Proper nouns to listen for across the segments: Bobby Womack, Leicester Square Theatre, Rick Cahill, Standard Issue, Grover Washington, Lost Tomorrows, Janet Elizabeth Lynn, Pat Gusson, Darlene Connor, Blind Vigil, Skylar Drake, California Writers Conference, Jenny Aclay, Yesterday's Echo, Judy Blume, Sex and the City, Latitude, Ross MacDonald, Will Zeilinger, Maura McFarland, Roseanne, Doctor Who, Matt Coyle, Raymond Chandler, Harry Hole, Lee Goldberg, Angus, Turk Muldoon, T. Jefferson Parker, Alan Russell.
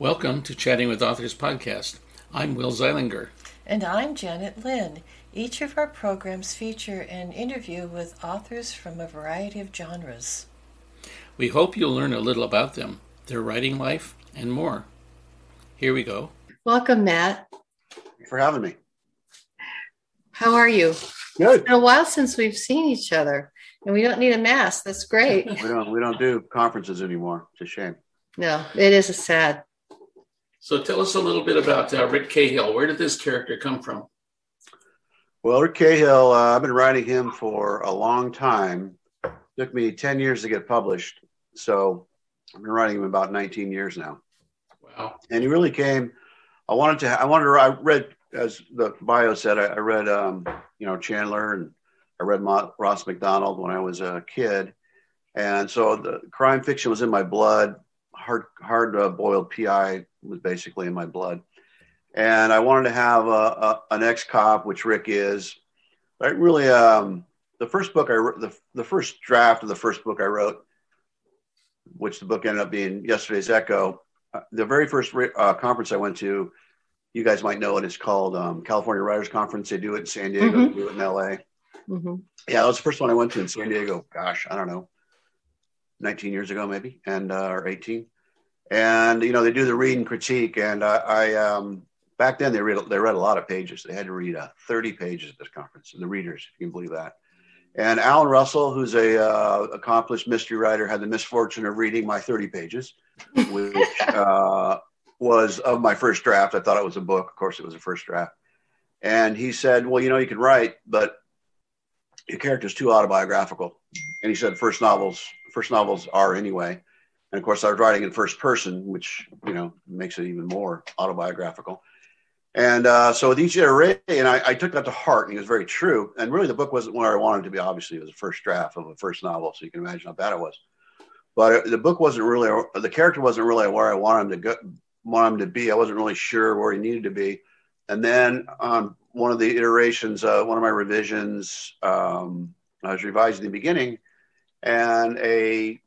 Welcome to Chatting with Authors podcast. I'm Will Zeilinger. And I'm Janet Lynn. Each of our programs feature an interview with authors from a variety of genres. We hope you'll learn a little about them, their writing life, and more. Here we go. Welcome, Matt. Thanks for having me. How are you? Good. It's been a while since we've seen each other, and we don't need a mask. That's great. We don't do conferences anymore. It's a shame. No, it is a sad. So tell us a little bit about Rick Cahill. Where did this character come from? Well, Rick Cahill, I've been writing him for a long time. It took me 10 years to get published. So I've been writing him about 19 years now. Wow. And he really came, I read, as the bio said, I read, Chandler, and I read Ross MacDonald when I was a kid. And so the crime fiction was in my blood. Hard-boiled PI was basically in my blood. And I wanted to have an ex-cop, which Rick is. I really, the first draft of the first book I wrote, which the book ended up being Yesterday's Echo, the very first conference I went to, you guys might know it, it's called California Writers Conference. They do it in San Diego, mm-hmm. They do it in LA. Mm-hmm. Yeah, that was the first one I went to in San Diego. Gosh, I don't know. 19 years ago, maybe, and or 18, and they do the read and critique. And I back then they read a lot of pages. They had to read 30 pages at this conference. The readers, if you can believe that. And Alan Russell, who's a accomplished mystery writer, had the misfortune of reading my 30 pages, which was of my first draft. I thought it was a book. Of course, it was a first draft. And he said, "Well, you can write, but your character's too autobiographical." And he said, First novels are anyway. And of course I was writing in first person, which, makes it even more autobiographical. And so with each iteration, I took that to heart, and it was very true. And really the book wasn't where I wanted it to be. Obviously it was a first draft of a first novel. So you can imagine how bad it was, but the character wasn't really where I wanted him to be. I wasn't really sure where he needed to be. And then one of the iterations, one of my revisions, I was revising the beginning, and a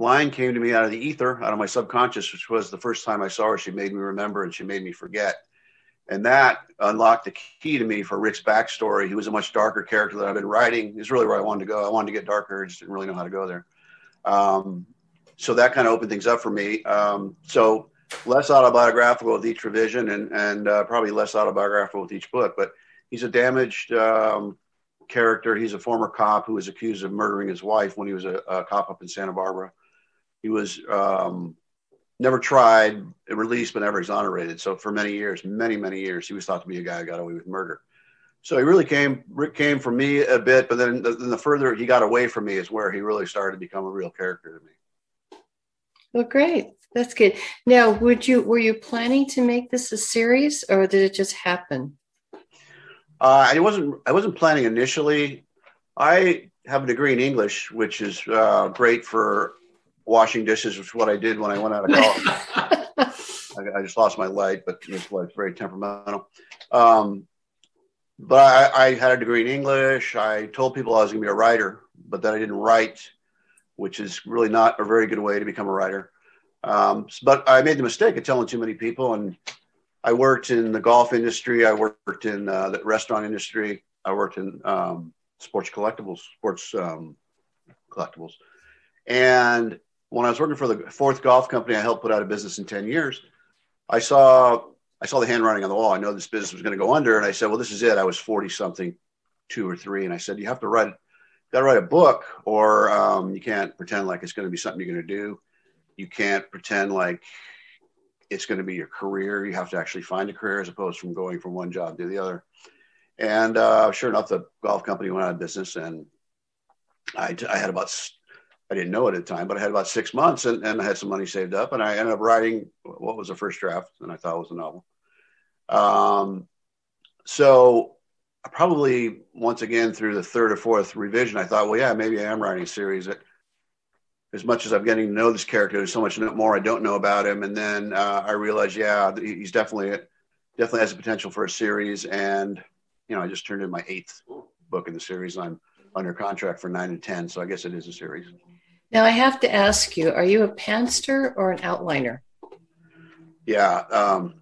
line came to me out of the ether, out of my subconscious, which was the first time I saw her. She made me remember, and she made me forget. And that unlocked the key to me for Rick's backstory. He was a much darker character that I've been writing. It's really where I wanted to go. I wanted to get darker. I just didn't really know how to go there. So that kind of opened things up for me. So less autobiographical with each revision, and probably less autobiographical with each book. But he's a damaged character. He's a former cop who was accused of murdering his wife when he was a cop up in Santa Barbara. He was never tried, released, but never exonerated. So for many years, he was thought to be a guy who got away with murder. So Rick came from me a bit, but then the further he got away from me is where he really started to become a real character to me. Well, great. That's good. Now, were you planning to make this a series, or did it just happen? I wasn't planning initially. I have a degree in English, which is great for washing dishes, which is what I did when I went out of college. I just lost my light, but this was very temperamental. But I had a degree in English. I told people I was going to be a writer, but that I didn't write, which is really not a very good way to become a writer. But I made the mistake of telling too many people, and I worked in the golf industry. I worked in the restaurant industry. I worked in sports collectibles. And when I was working for the fourth golf company I helped put out of business in 10 years, I saw the handwriting on the wall. I know this business was going to go under. And I said, well, this is it. I was 40-something, 2 or 3. And I said, you have to write a book, or you can't pretend like it's going to be something you're going to do. You can't pretend like it's going to be your career. You have to actually find a career, as opposed from going from one job to the other. And sure enough, the golf company went out of business, and I didn't know it at the time, but I had about 6 months, and I had some money saved up, and I ended up writing what was the first draft, and I thought it was a novel. So probably once again through the third or fourth revision, I thought, well, yeah, maybe I am writing a series. That, as much as I'm getting to know this character, there's so much more I don't know about him. And then I realized, yeah, he's definitely has the potential for a series. And, I just turned in my 8th book in the series, and I'm under contract for 9 and 10. So I guess it is a series. Now I have to ask you, are you a panster or an outliner? Yeah.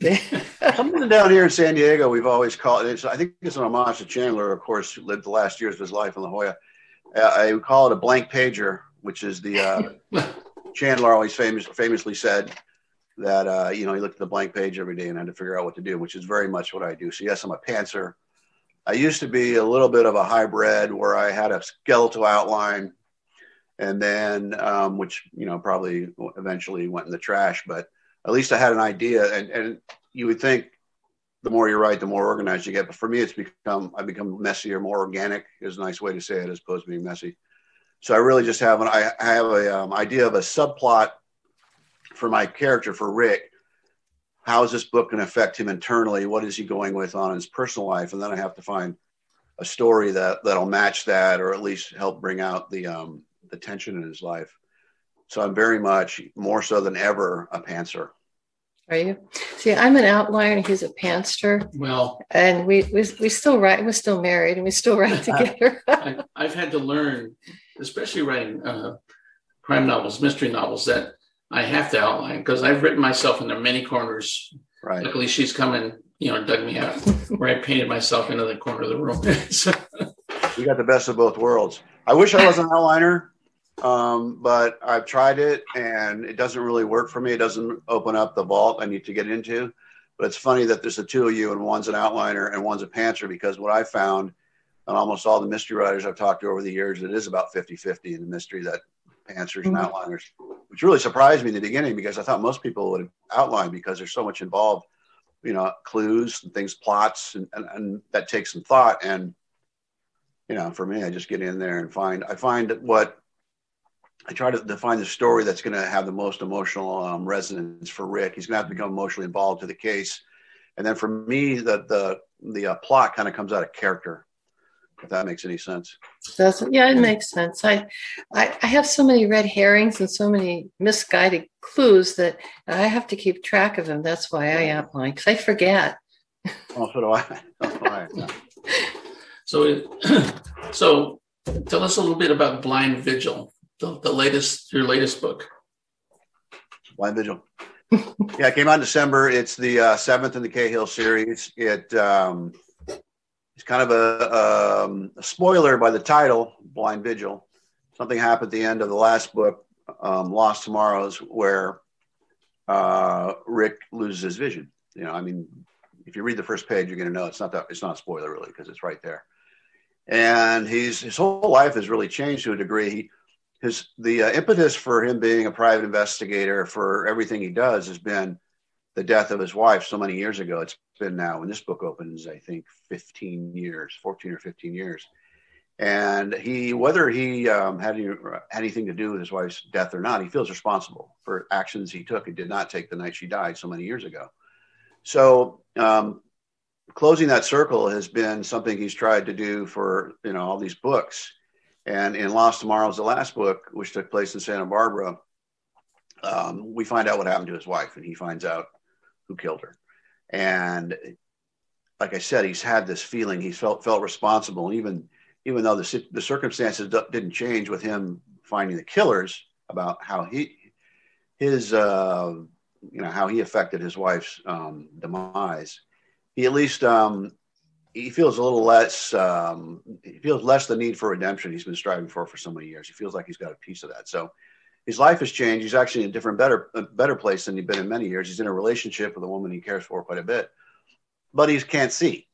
Someone down here in San Diego, we've always called it, I think it's an homage to Chandler, of course, who lived the last years of his life in La Jolla. I would call it a blank pager, which is the Chandler always famously said that, you know, he looked at the blank page every day and had to figure out what to do, which is very much what I do. So yes, I'm a pantser. I used to be a little bit of a hybrid where I had a skeletal outline and then, which, you know, probably eventually went in the trash, but at least I had an idea. And you would think the more you write, the more organized you get. But for me, I've become messier, more organic is a nice way to say it as opposed to being messy. So I really just have I have an idea of a subplot for my character, for Rick. How is this book going to affect him internally? What is he going with on his personal life? And then I have to find a story that'll match that, or at least help bring out the tension in his life. So I'm very much, more so than ever, a pantser. Are you? See, I'm an outlier and he's a pantser. Well, and we still write. We're still married and we still write together. I've had to learn, especially writing crime novels, mystery novels, that I have to outline because I've written myself into many corners. Right. Luckily, she's come and, you know, dug me out where I painted myself into the corner of the room. So. We got the best of both worlds. I wish I was an outliner. But I've tried it and it doesn't really work for me. It doesn't open up the vault I need to get into, but it's funny that there's the two of you and one's an outliner and one's a pantser, because what I found on almost all the mystery writers I've talked to over the years, it is about 50-50 in the mystery, that pantsers and outliners, which really surprised me in the beginning because I thought most people would outline because there's so much involved, you know, clues and things, plots, and that takes some thought. And, you know, for me, I just get in there and I find what I try to define the story that's going to have the most emotional resonance for Rick. He's going to have to become emotionally involved to the case. And then for me, the plot kind of comes out of character, if that makes any sense. Yeah, it makes sense. I have so many red herrings and so many misguided clues that I have to keep track of them. That's why I outline, because I forget. Oh, so do I. That's why. So tell us a little bit about Blind Vigil. Your latest book, Blind Vigil. Yeah, it came out in December. It's the seventh in the Cahill series. It's kind of a spoiler by the title, Blind Vigil. Something happened at the end of the last book, Lost Tomorrows, where Rick loses his vision. You know, I mean, if you read the first page, you're going to know it's not a spoiler really, because it's right there. And his whole life has really changed to a degree. The impetus for him being a private investigator for everything he does has been the death of his wife so many years ago. It's been now, when this book opens, I think 14 or 15 years. And whether he had anything to do with his wife's death or not, he feels responsible for actions he took and did not take the night she died so many years ago. So closing that circle has been something he's tried to do for, you know, all these books. And in Lost Tomorrows, the last book, which took place in Santa Barbara, we find out what happened to his wife, and he finds out who killed her. And like I said, he's had this feeling. He felt responsible, and even though the circumstances didn't change with him finding the killers, about how he affected his wife's demise, he at least. He feels a little less, he feels less the need for redemption he's been striving for so many years. He feels like he's got a piece of that. So his life has changed. He's actually in a better place than he's been in many years. He's in a relationship with a woman he cares for quite a bit, but he can't see.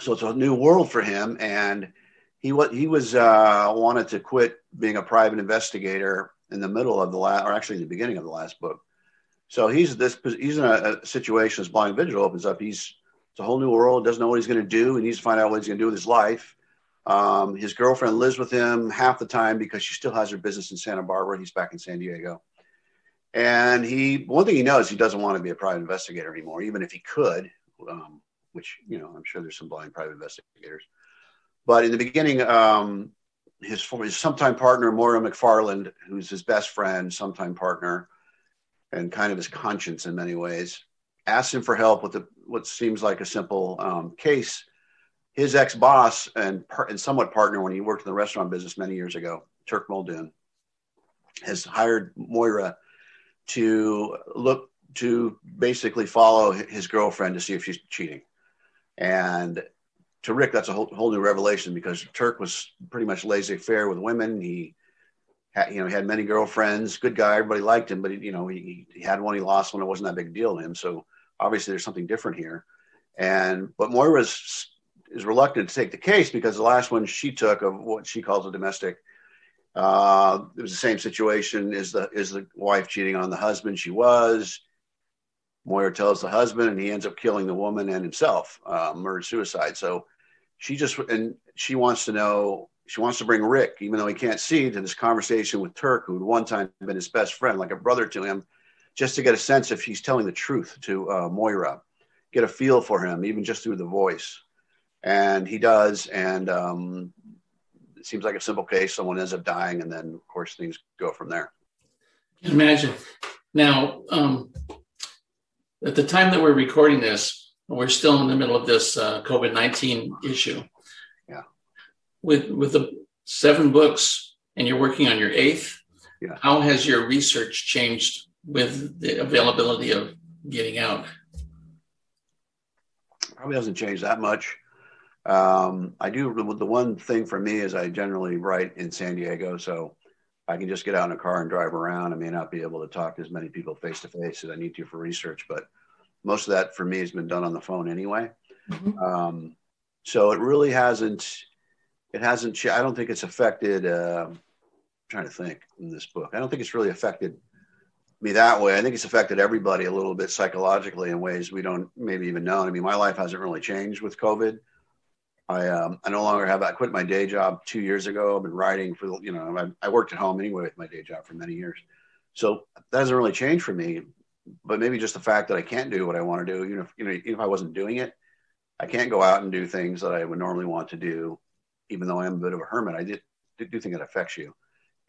So it's a new world for him. And he wanted to quit being a private investigator in the middle of the beginning of the last book. So he's in a situation as Blind Vigil opens up. It's a whole new world, doesn't know what he's going to do. He needs to find out what he's going to do with his life. His girlfriend lives with him half the time because she still has her business in Santa Barbara. He's back in San Diego. And one thing he knows, he doesn't want to be a private investigator anymore, even if he could, which, you know, I'm sure there's some blind private investigators. But in the beginning, his sometime partner, Maura McFarland, who's his best friend, sometime partner, and kind of his conscience in many ways, asked him for help with what seems like a simple case. His ex-boss and somewhat partner when he worked in the restaurant business many years ago, Turk Muldoon, has hired Moira to look to basically follow his girlfriend to see if she's cheating. And to Rick, that's a whole new revelation, because Turk was pretty much laissez-faire with women. He had, had many girlfriends, good guy, everybody liked him, but he had one, he lost one. It wasn't that big deal to him. So obviously there's something different here. But Moira is reluctant to take the case, because the last one she took, of what she calls a domestic, it was the same situation. Is the wife cheating on the husband? She was. Moira tells the husband, and he ends up killing the woman and himself, murder suicide. So she wants to know, she wants to bring Rick, even though he can't see, to this conversation with Turk, who had one time been his best friend, like a brother to him, just to get a sense if he's telling the truth to Moira, get a feel for him, even just through the voice. And he does. And it seems like a simple case. Someone ends up dying. And then, of course, things go from there. Imagine. Now, at the time that we're recording this, we're still in the middle of this COVID-19 issue. Yeah. With the 7 books, and you're working on your 8th, yeah, how has your research changed with the availability of getting out? Probably hasn't changed that much. The one thing for me is I generally write in San Diego, so I can just get out in a car and drive around. I may not be able to talk to as many people face to face as I need to for research, but most of that for me has been done on the phone anyway. Mm-hmm. So it really hasn't. I don't think it's affected. I'm trying to think in this book. I don't think it's really affected me that way. I think it's affected everybody a little bit psychologically in ways we don't maybe even know. I mean, my life hasn't really changed with COVID. I no longer have. I quit my day job 2 years ago. I've been writing for I worked at home anyway with my day job for many years, so that hasn't really changed for me. But maybe just the fact that I can't do what I want to do. Even if I wasn't doing it, I can't go out and do things that I would normally want to do. Even though I am a bit of a hermit, I do think it affects you.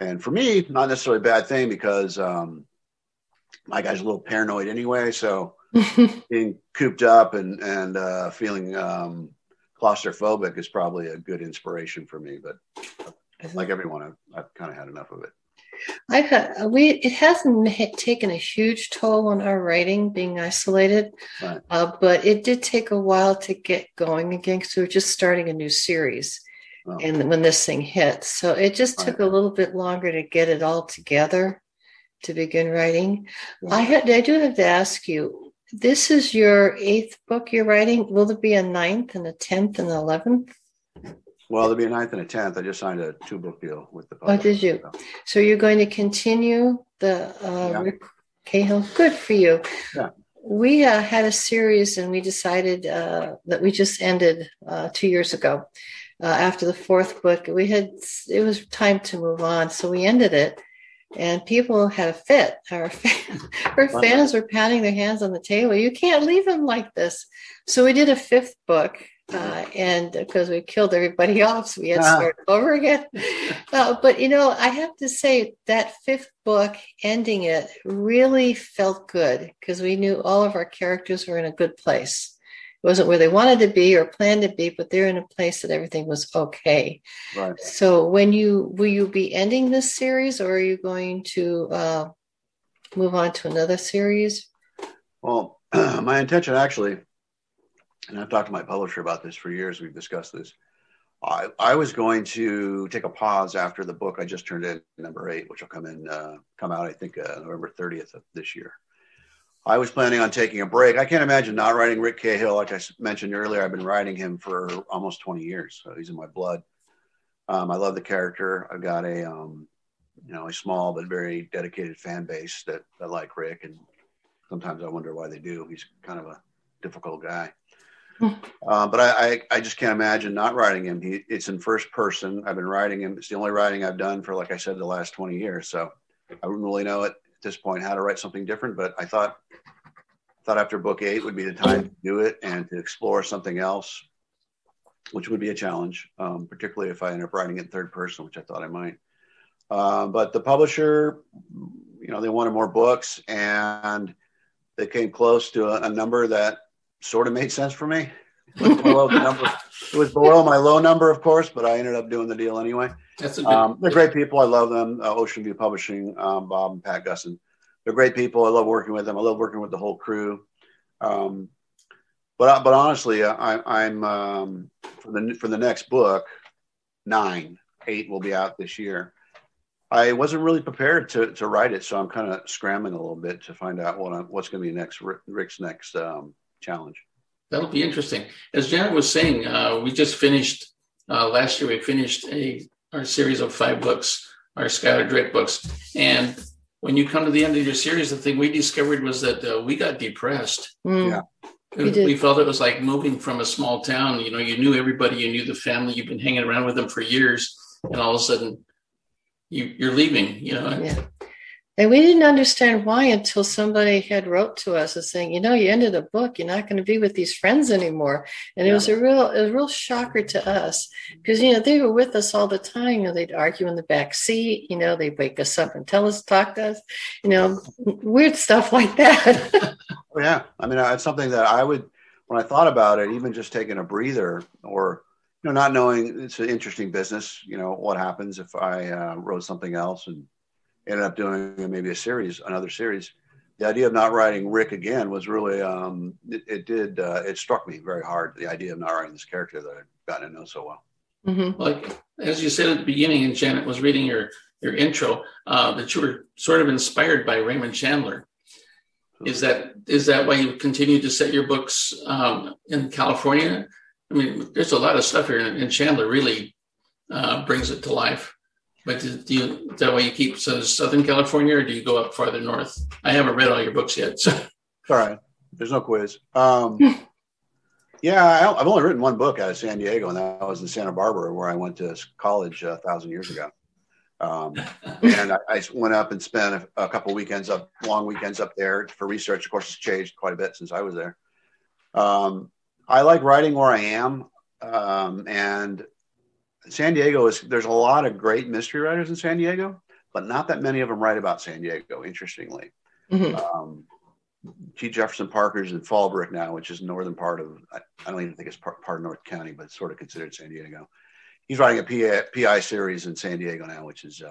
And for me, not necessarily a bad thing, because my guy's a little paranoid anyway. So being cooped up and feeling claustrophobic is probably a good inspiration for me, but like everyone, I've kind of had enough of it. It hasn't taken a huge toll on our writing, being isolated, right. But it did take a while to get going again, because we were just starting a new series, and when this thing hit, so it just took a little bit longer to get it all together to begin writing. Yeah. I do have to ask you. This is your 8th book you're writing. Will there be a 9th and a 10th and 11th? Well, there'll be a 9th and a 10th. I just signed a 2-book deal with the publisher. Oh, did you? So you're going to continue the Rick Cahill? Good for you. Yeah. We had a series, and we decided that we just ended 2 years ago. After the 4th book, it was time to move on, so we ended it. And people had a fit. Our fans were pounding their hands on the table. You can't leave him like this. So we did a 5th book, and because we killed everybody off, so we had to start over again. But, I have to say that 5th book, ending it, really felt good, because we knew all of our characters were in a good place. Wasn't where they wanted to be or planned to be, but they're in a place that everything was okay. Right. So will you be ending this series, or are you going to move on to another series? Well, my intention actually, and I've talked to my publisher about this for years, we've discussed this. I was going to take a pause after the book I just turned in, number 8, which will come out, I think, November 30th of this year. I was planning on taking a break. I can't imagine not writing Rick Cahill. Like I mentioned earlier, I've been writing him for almost 20 years. So he's in my blood. I love the character. I've got a small but very dedicated fan base that like Rick. And sometimes I wonder why they do. He's kind of a difficult guy. But I just can't imagine not writing him. It's in first person. I've been writing him. It's the only writing I've done for, like I said, the last 20 years. So I wouldn't really know at this point how to write something different, but I thought after book 8 would be the time to do it and to explore something else, which would be a challenge, particularly if I end up writing it in third person, which I thought I might. But the publisher, they wanted more books, and they came close to a number that sort of made sense for me. It was below my low number, of course, but I ended up doing the deal anyway. They're great people. I love them. Ocean View Publishing, Bob and Pat Gusson. They're great people. I love working with them. I love working with the whole crew. But honestly, I'm for the next book, 8 will be out this year. I wasn't really prepared to write it, so I'm kind of scrambling a little bit to find out what's going to be next. Rick's next challenge. That'll be interesting. As Janet was saying, we just finished last year. We finished our series of 5 books, our Skylar Drake books, and when you come to the end of your series, the thing we discovered was that we got depressed. Yeah. We felt it was like moving from a small town. You know, you knew everybody, you knew the family, you've been hanging around with them for years, and all of a sudden you're leaving, you know. Yeah. And we didn't understand why until somebody had wrote to us and saying, you know, you ended a book, you're not going to be with these friends anymore. And it was a real shocker to us because, you know, they were with us all the time. You know, they'd argue in the back seat, you know, they'd wake us up and talk to us, you know, weird stuff like that. Oh, yeah. I mean, it's something that when I thought about it, even just taking a breather or, you know, not knowing, it's an interesting business. You know, what happens if I wrote something else and ended up doing maybe another series. The idea of not writing Rick again was really, it struck me very hard, the idea of not writing this character that I'd gotten to know so well. Mm-hmm. Like, as you said at the beginning, and Janet was reading your intro, that you were sort of inspired by Raymond Chandler. Absolutely. Is that why you continue to set your books in California? I mean, there's a lot of stuff here, and Chandler really brings it to life. But that way you keep Southern California, or do you go up farther north? I haven't read all your books yet. So. All right. There's no quiz. I've only written one book out of San Diego, and that was in Santa Barbara, where I went to college 1,000 years ago. And I went up and spent a couple weekends long weekends up there for research. Of course, it's changed quite a bit since I was there. I like writing where I am. And San Diego there's a lot of great mystery writers in San Diego, but not that many of them write about San Diego, interestingly. Mm-hmm. T. Jefferson Parker's in Fallbrook now, which is northern part of, I don't even think it's part of North County, but it's sort of considered San Diego. He's writing a PI series in San Diego now, which is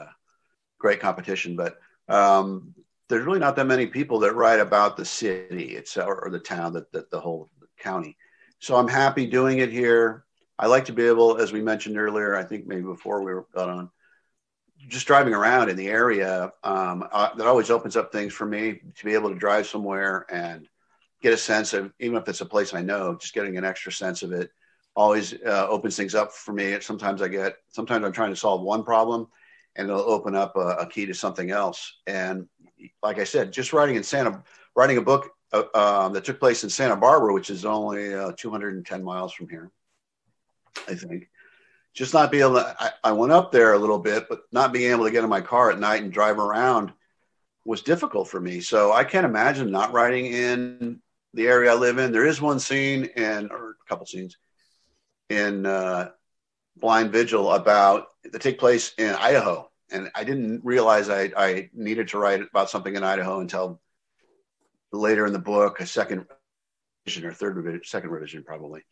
great competition, but there's really not that many people that write about the city or the town, that the whole county. So I'm happy doing it here. I like to be able, as we mentioned earlier, I think maybe before we got on, just driving around in the area, that always opens up things for me to be able to drive somewhere and get a sense of, even if it's a place I know, just getting an extra sense of it always opens things up for me. Sometimes I'm trying to solve one problem and it'll open up a key to something else. And like I said, just writing a book that took place in Santa Barbara, which is only 210 miles from here. I think just not be able to, I went up there a little bit, but not being able to get in my car at night and drive around was difficult for me. So I can't imagine not writing in the area I live in. There is one scene or a couple scenes in Blind Vigil that take place in Idaho. And I didn't realize I needed to write about something in Idaho until later in the book, a second revision or third revision, second revision probably.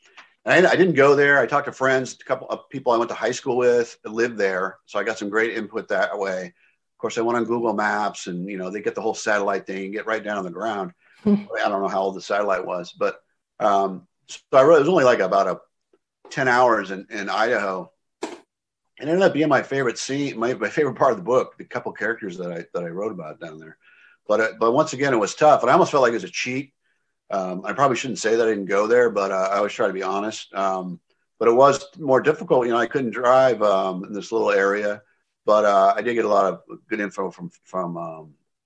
And I didn't go there. I talked to friends, a couple of people I went to high school with, lived there. So I got some great input that way. Of course, I went on Google Maps and, you know, they get the whole satellite thing and get right down on the ground. I don't know how old the satellite was, but so I wrote, it was only like about 10 hours in Idaho. And it ended up being my favorite scene, my favorite part of the book, the couple characters that I wrote about down there. But once again, it was tough. And I almost felt like it was a cheat. I probably shouldn't say that I didn't go there, but I always try to be honest. But it was more difficult. You know, I couldn't drive in this little area, but I did get a lot of good info from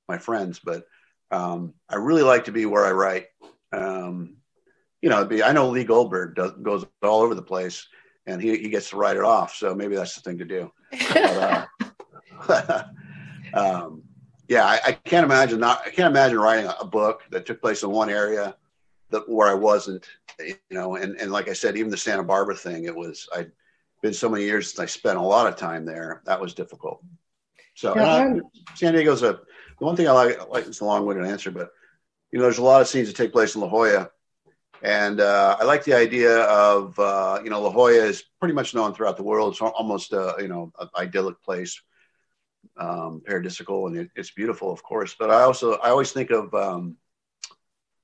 my friends. But I really like to be where I write. You know, I know Lee Goldberg goes all over the place, and he gets to write it off. So maybe that's the thing to do. But, yeah, I can't imagine writing a book that took place in one area where I wasn't, you know, and like I said, even the Santa Barbara thing, I'd been so many years since I spent a lot of time there. That was difficult. So San Diego's the one thing I like it's a long-winded answer, but you know, there's a lot of scenes that take place in La Jolla. And I like the idea of, you know, La Jolla is pretty much known throughout the world. It's almost, you know, an idyllic place. paradisiacal, and it's beautiful, of course. But I always think of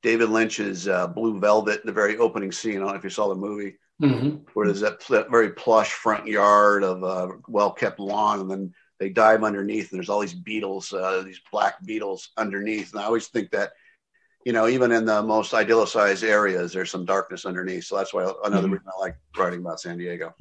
David Lynch's Blue Velvet in the very opening scene. I don't know if you saw the movie, mm-hmm. where there's that very plush front yard of a well-kept lawn, and then they dive underneath, and there's all these beetles, these black beetles underneath. And I always think that, you know, even in the most idealized areas, there's some darkness underneath. So that's why another reason I like writing about San Diego.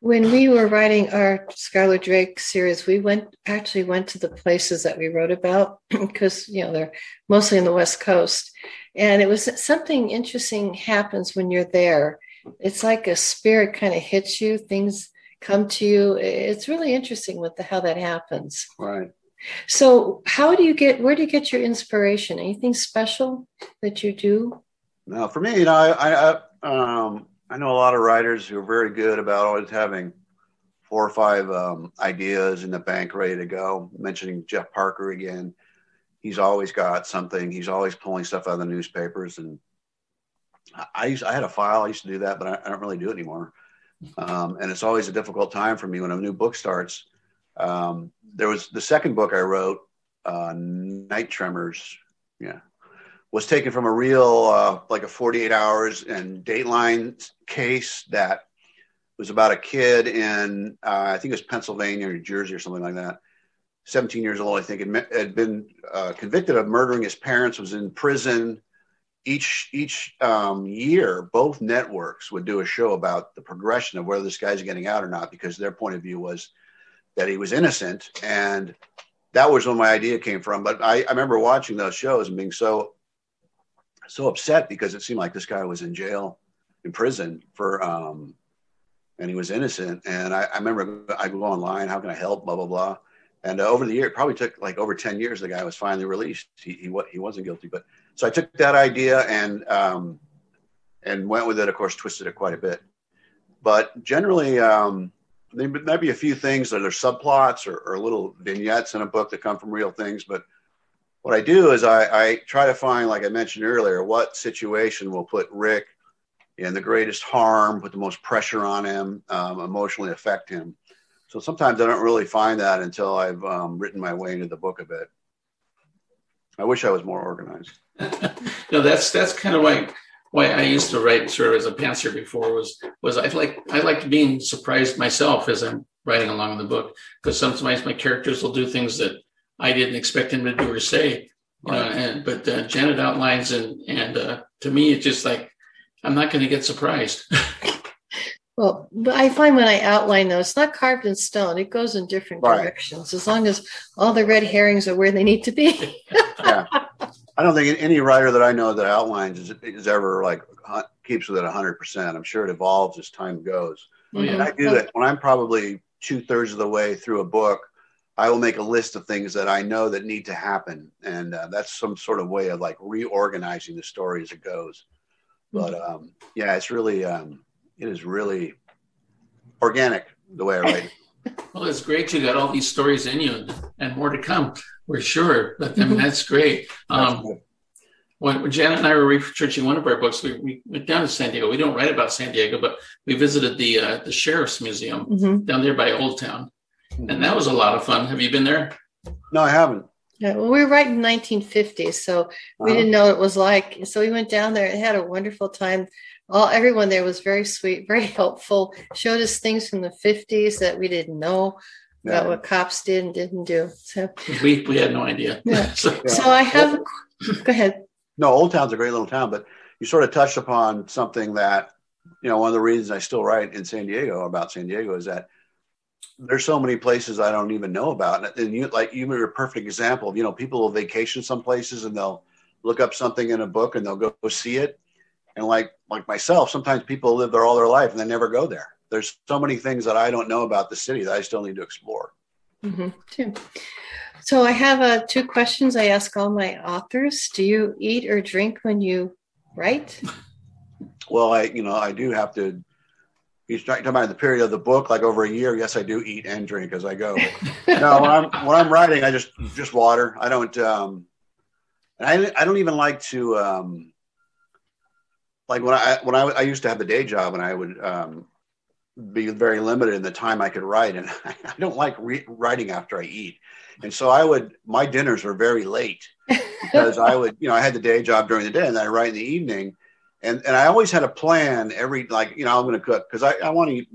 When we were writing our Skylar Drake series, we actually went to the places that we wrote about because, you know, they're mostly on the West Coast. And it was something interesting happens when you're there. It's like a spirit kind of hits you. Things come to you. It's really interesting with how that happens. Right. So where do you get your inspiration? Anything special that you do? No, for me, you know, I know a lot of writers who are very good about always having 4 or 5 ideas in the bank ready to go. Mentioning Jeff Parker again, he's always got something. He's always pulling stuff out of the newspapers. And I had a file. I used to do that, but I don't really do it anymore. And it's always a difficult time for me when a new book starts. There was the second book I wrote, Night Tremors, was taken from a real, like a 48 Hours and Dateline case that was about a kid in, I think it was Pennsylvania or New Jersey or something like that, 17 years old, I think, had been convicted of murdering his parents, was in prison. Each year, both networks would do a show about the progression of whether this guy's getting out or not, because their point of view was that he was innocent. And that was where my idea came from. But I remember watching those shows and being so upset because it seemed like this guy was in prison for, and he was innocent. And I remember I go online, how can I help, blah, blah, blah. And over the year, it probably took like over 10 years, the guy was finally released. He wasn't guilty. But so I took that idea and went with it, of course, twisted it quite a bit. But generally, there might be a few things that are subplots or little vignettes in a book that come from real things. But what I do is I try to find, like I mentioned earlier, what situation will put Rick in the greatest harm, put the most pressure on him, emotionally affect him. So sometimes I don't really find that until I've written my way into the book a bit. I wish I was more organized. No, that's kind of why I used to write sort of as a pantser before was I liked being surprised myself as I'm writing along in the book, because sometimes my characters will do things that I didn't expect them to do or say. Right. But Janet outlines and to me, it's just like, I'm not going to get surprised. Well, but I find when I outline though, it's not carved in stone. It goes in different directions, as long as all the red herrings are where they need to be. Yeah. I don't think any writer that I know that outlines is ever like keeps with it 100%. I'm sure it evolves as time goes. Mm-hmm. And I do that when I'm probably 2/3 of the way through a book, I will make a list of things that I know that need to happen. And that's some sort of way of like reorganizing the story as it goes. But it's really, it is really organic the way I write it. Well, it's great you got all these stories in you and more to come. We're sure. But I mean, that's great. When Janet and I were researching one of our books, we went down to San Diego. We don't write about San Diego, but we visited the Sheriff's Museum down there by Old Town. Mm-hmm. And that was a lot of fun. Have you been there? No, I haven't. Yeah, well, we were right in 1950, so we didn't know what it was like. So we went down there and had a wonderful time. Everyone there was very sweet, very helpful, showed us things from the 50s that we didn't know about what cops did and didn't do. So we had no idea. Yeah. So I have, go ahead. No, Old Town's a great little town, but you sort of touched upon something that, you know, one of the reasons I still write in San Diego about San Diego is that there's so many places I don't even know about. And you were a perfect example of, you know, people will vacation some places and they'll look up something in a book and they'll go see it. And like myself, sometimes people live there all their life and they never go there. There's so many things that I don't know about the city that I still need to explore. Mm-hmm. So I have 2 questions I ask all my authors. Do you eat or drink when you write? Well, I do have to. You're talking about the period of the book, like over a year. Yes, I do eat and drink as I go. No, when I'm writing, I just water. I don't. I don't even like to. Like when I used to have the day job and I would be very limited in the time I could write. And I don't like writing after I eat. And so my dinners were very late because I had the day job during the day and then I write in the evening. And I always had a plan I'm going to cook because I want to eat,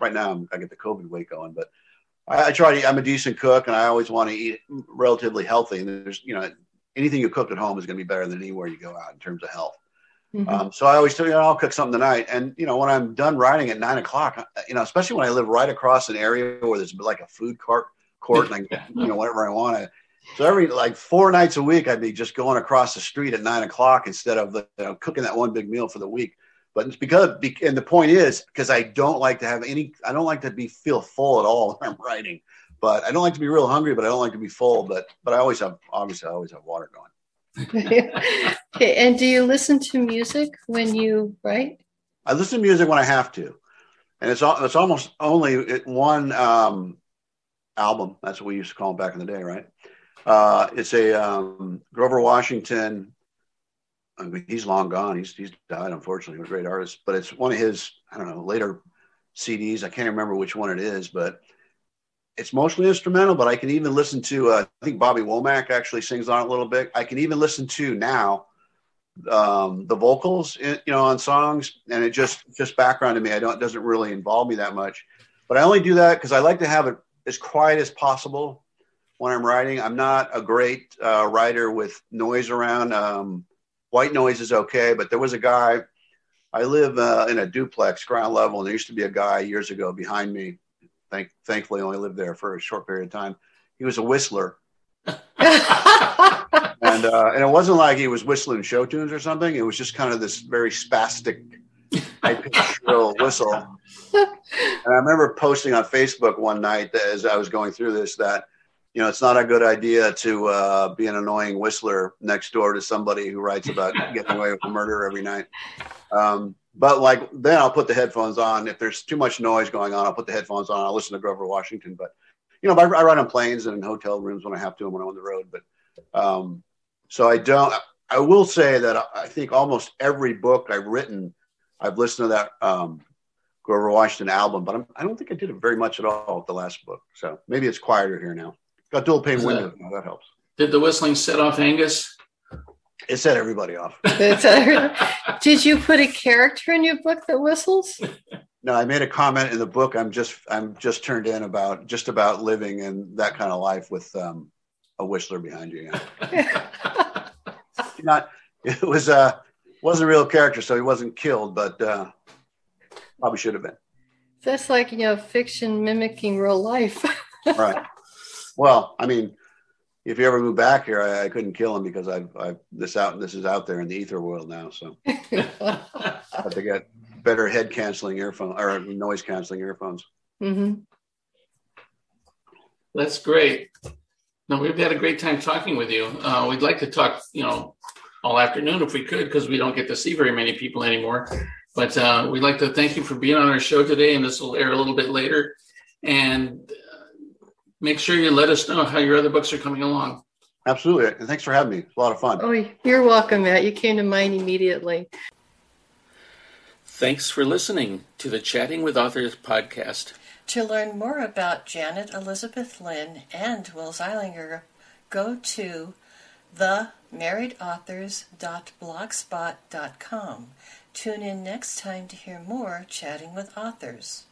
right now I get the COVID weight going, but I try to, I'm a decent cook and I always want to eat relatively healthy. And there's, anything you cook at home is going to be better than anywhere you go out in terms of health. Mm-hmm. So I always tell I'll cook something tonight. And, when I'm done writing at 9 o'clock, especially when I live right across an area where there's like a food court and I can, whatever I want to. So every like 4 nights a week, I'd be just going across the street at 9 o'clock instead of cooking that one big meal for the week. But it's and the point is because I don't like to have I don't like to feel full at all when I'm writing, but I don't like to be real hungry, but I don't like to be full, but I always have water going. Okay. And do you listen to music when you write? I listen to music when I have to. And it's almost only one album. That's what we used to call them back in the day, right? It's a Grover Washington. I mean, he's long gone. He's died, unfortunately. He was a great artist. But it's one of his, later CDs. I can't remember which one it is, but it's mostly instrumental, but I can even listen to, I think Bobby Womack actually sings on it a little bit. I can even listen to now the vocals, on songs, and it just background to me. It doesn't really involve me that much, but I only do that because I like to have it as quiet as possible when I'm writing. I'm not a great writer with noise around. White noise is okay, but there was a guy, I live in a duplex ground level, and there used to be a guy years ago behind me. Thankfully, only lived there for a short period of time. He was a whistler, and it wasn't like he was whistling show tunes or something. It was just kind of this very spastic, high-pitched shrill whistle. And I remember posting on Facebook one night as I was going through this that it's not a good idea to be an annoying whistler next door to somebody who writes about getting away with murder every night. But then I'll put the headphones on. If there's too much noise going on, I'll put the headphones on. I'll listen to Grover Washington. But, I ride on planes and in hotel rooms when I have to and when I'm on the road. But so I will say that I think almost every book I've written, I've listened to that Grover Washington album. But I don't think I did it very much at all with the last book. So maybe it's quieter here now. Got dual pane windows now. That helps. Did the whistling set off Angus? It set everybody off. Did you put a character in your book that whistles? No, I made a comment in the book. I'm just turned in about just about living in that kind of life with a whistler behind you. Yeah. It was wasn't a real character, so he wasn't killed, but probably should have been. That's like fiction mimicking real life. Right. Well, I mean, if you ever move back here, I couldn't kill him because this is out there in the ether world now. So but they got better head canceling earphones or noise canceling earphones. Mm-hmm. That's great. No, we've had a great time talking with you. We'd like to talk, all afternoon if we could, because we don't get to see very many people anymore. But we'd like to thank you for being on our show today, and this will air a little bit later. And make sure you let us know how your other books are coming along. Absolutely. And thanks for having me. It's a lot of fun. Oh, you're welcome, Matt. You came to mind immediately. Thanks for listening to the Chatting with Authors podcast. To learn more about Janet Elizabeth Lynn and Will Zeilinger, go to themarriedauthors.blogspot.com. Tune in next time to hear more Chatting with Authors.